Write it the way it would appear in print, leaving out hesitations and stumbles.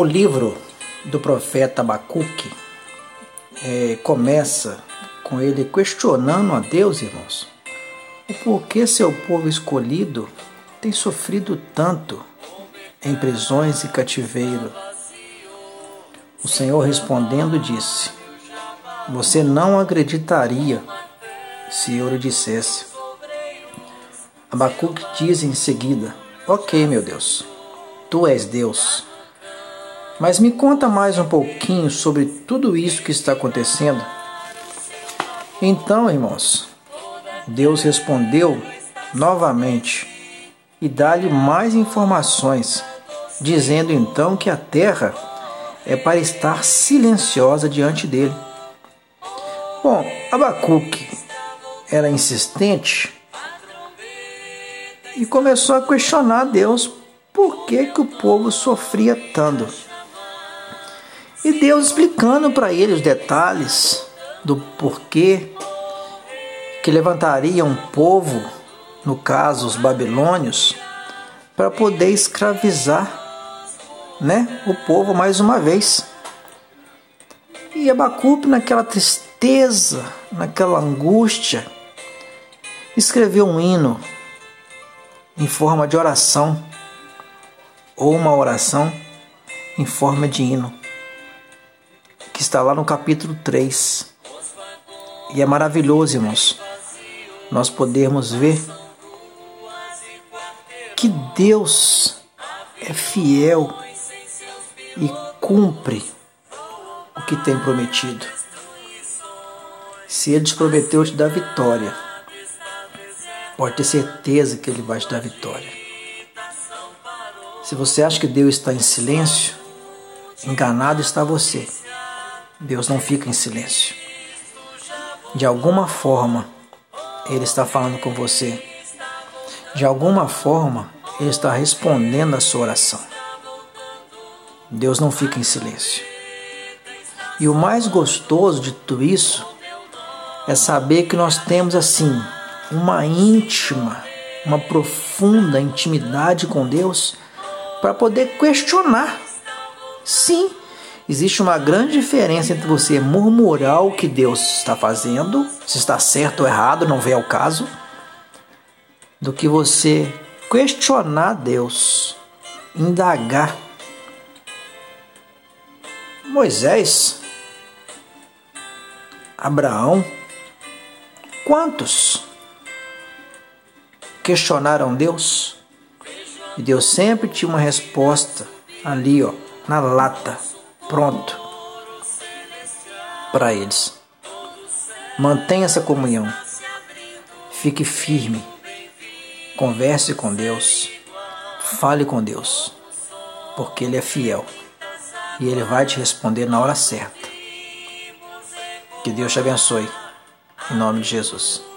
O livro do profeta Habacuque começa com ele questionando a Deus, irmãos, o porquê seu povo escolhido tem sofrido tanto em prisões e cativeiro. O Senhor respondendo disse: você não acreditaria se eu lhe dissesse. Habacuque diz em seguida: ok, meu Deus, tu és Deus, mas me conta mais um pouquinho sobre tudo isso que está acontecendo. Então, irmãos, Deus respondeu novamente e dá-lhe mais informações, dizendo então que a terra é para estar silenciosa diante dele. Bom, Habacuque era insistente e começou a questionar a Deus por que o povo sofria tanto. E Deus explicando para ele os detalhes do porquê que levantaria um povo, no caso os babilônios, para poder escravizar, o povo mais uma vez. E Habacuque, naquela tristeza, naquela angústia, escreveu um hino em forma de oração, ou uma oração em forma de hino, que está lá no capítulo 3. E é maravilhoso, irmãos, nós podermos ver que Deus é fiel e cumpre o que tem prometido. Se Ele te prometeu te dar vitória, pode ter certeza que Ele vai te dar vitória. Se você acha que Deus está em silêncio, enganado está você. Deus não fica em silêncio. De alguma forma, Ele está falando com você. De alguma forma, Ele está respondendo a sua oração. Deus não fica em silêncio. E o mais gostoso de tudo isso é saber que nós temos assim uma íntima, uma profunda intimidade com Deus para poder questionar. Sim, existe uma grande diferença entre você murmurar o que Deus está fazendo, se está certo ou errado, não vem ao caso, do que você questionar Deus, indagar. Moisés, Abraão, quantos questionaram Deus? E Deus sempre tinha uma resposta ali, na lata, pronto para eles. Mantenha essa comunhão. Fique firme. Converse com Deus. Fale com Deus, porque Ele é fiel e Ele vai te responder na hora certa. Que Deus te abençoe. Em nome de Jesus.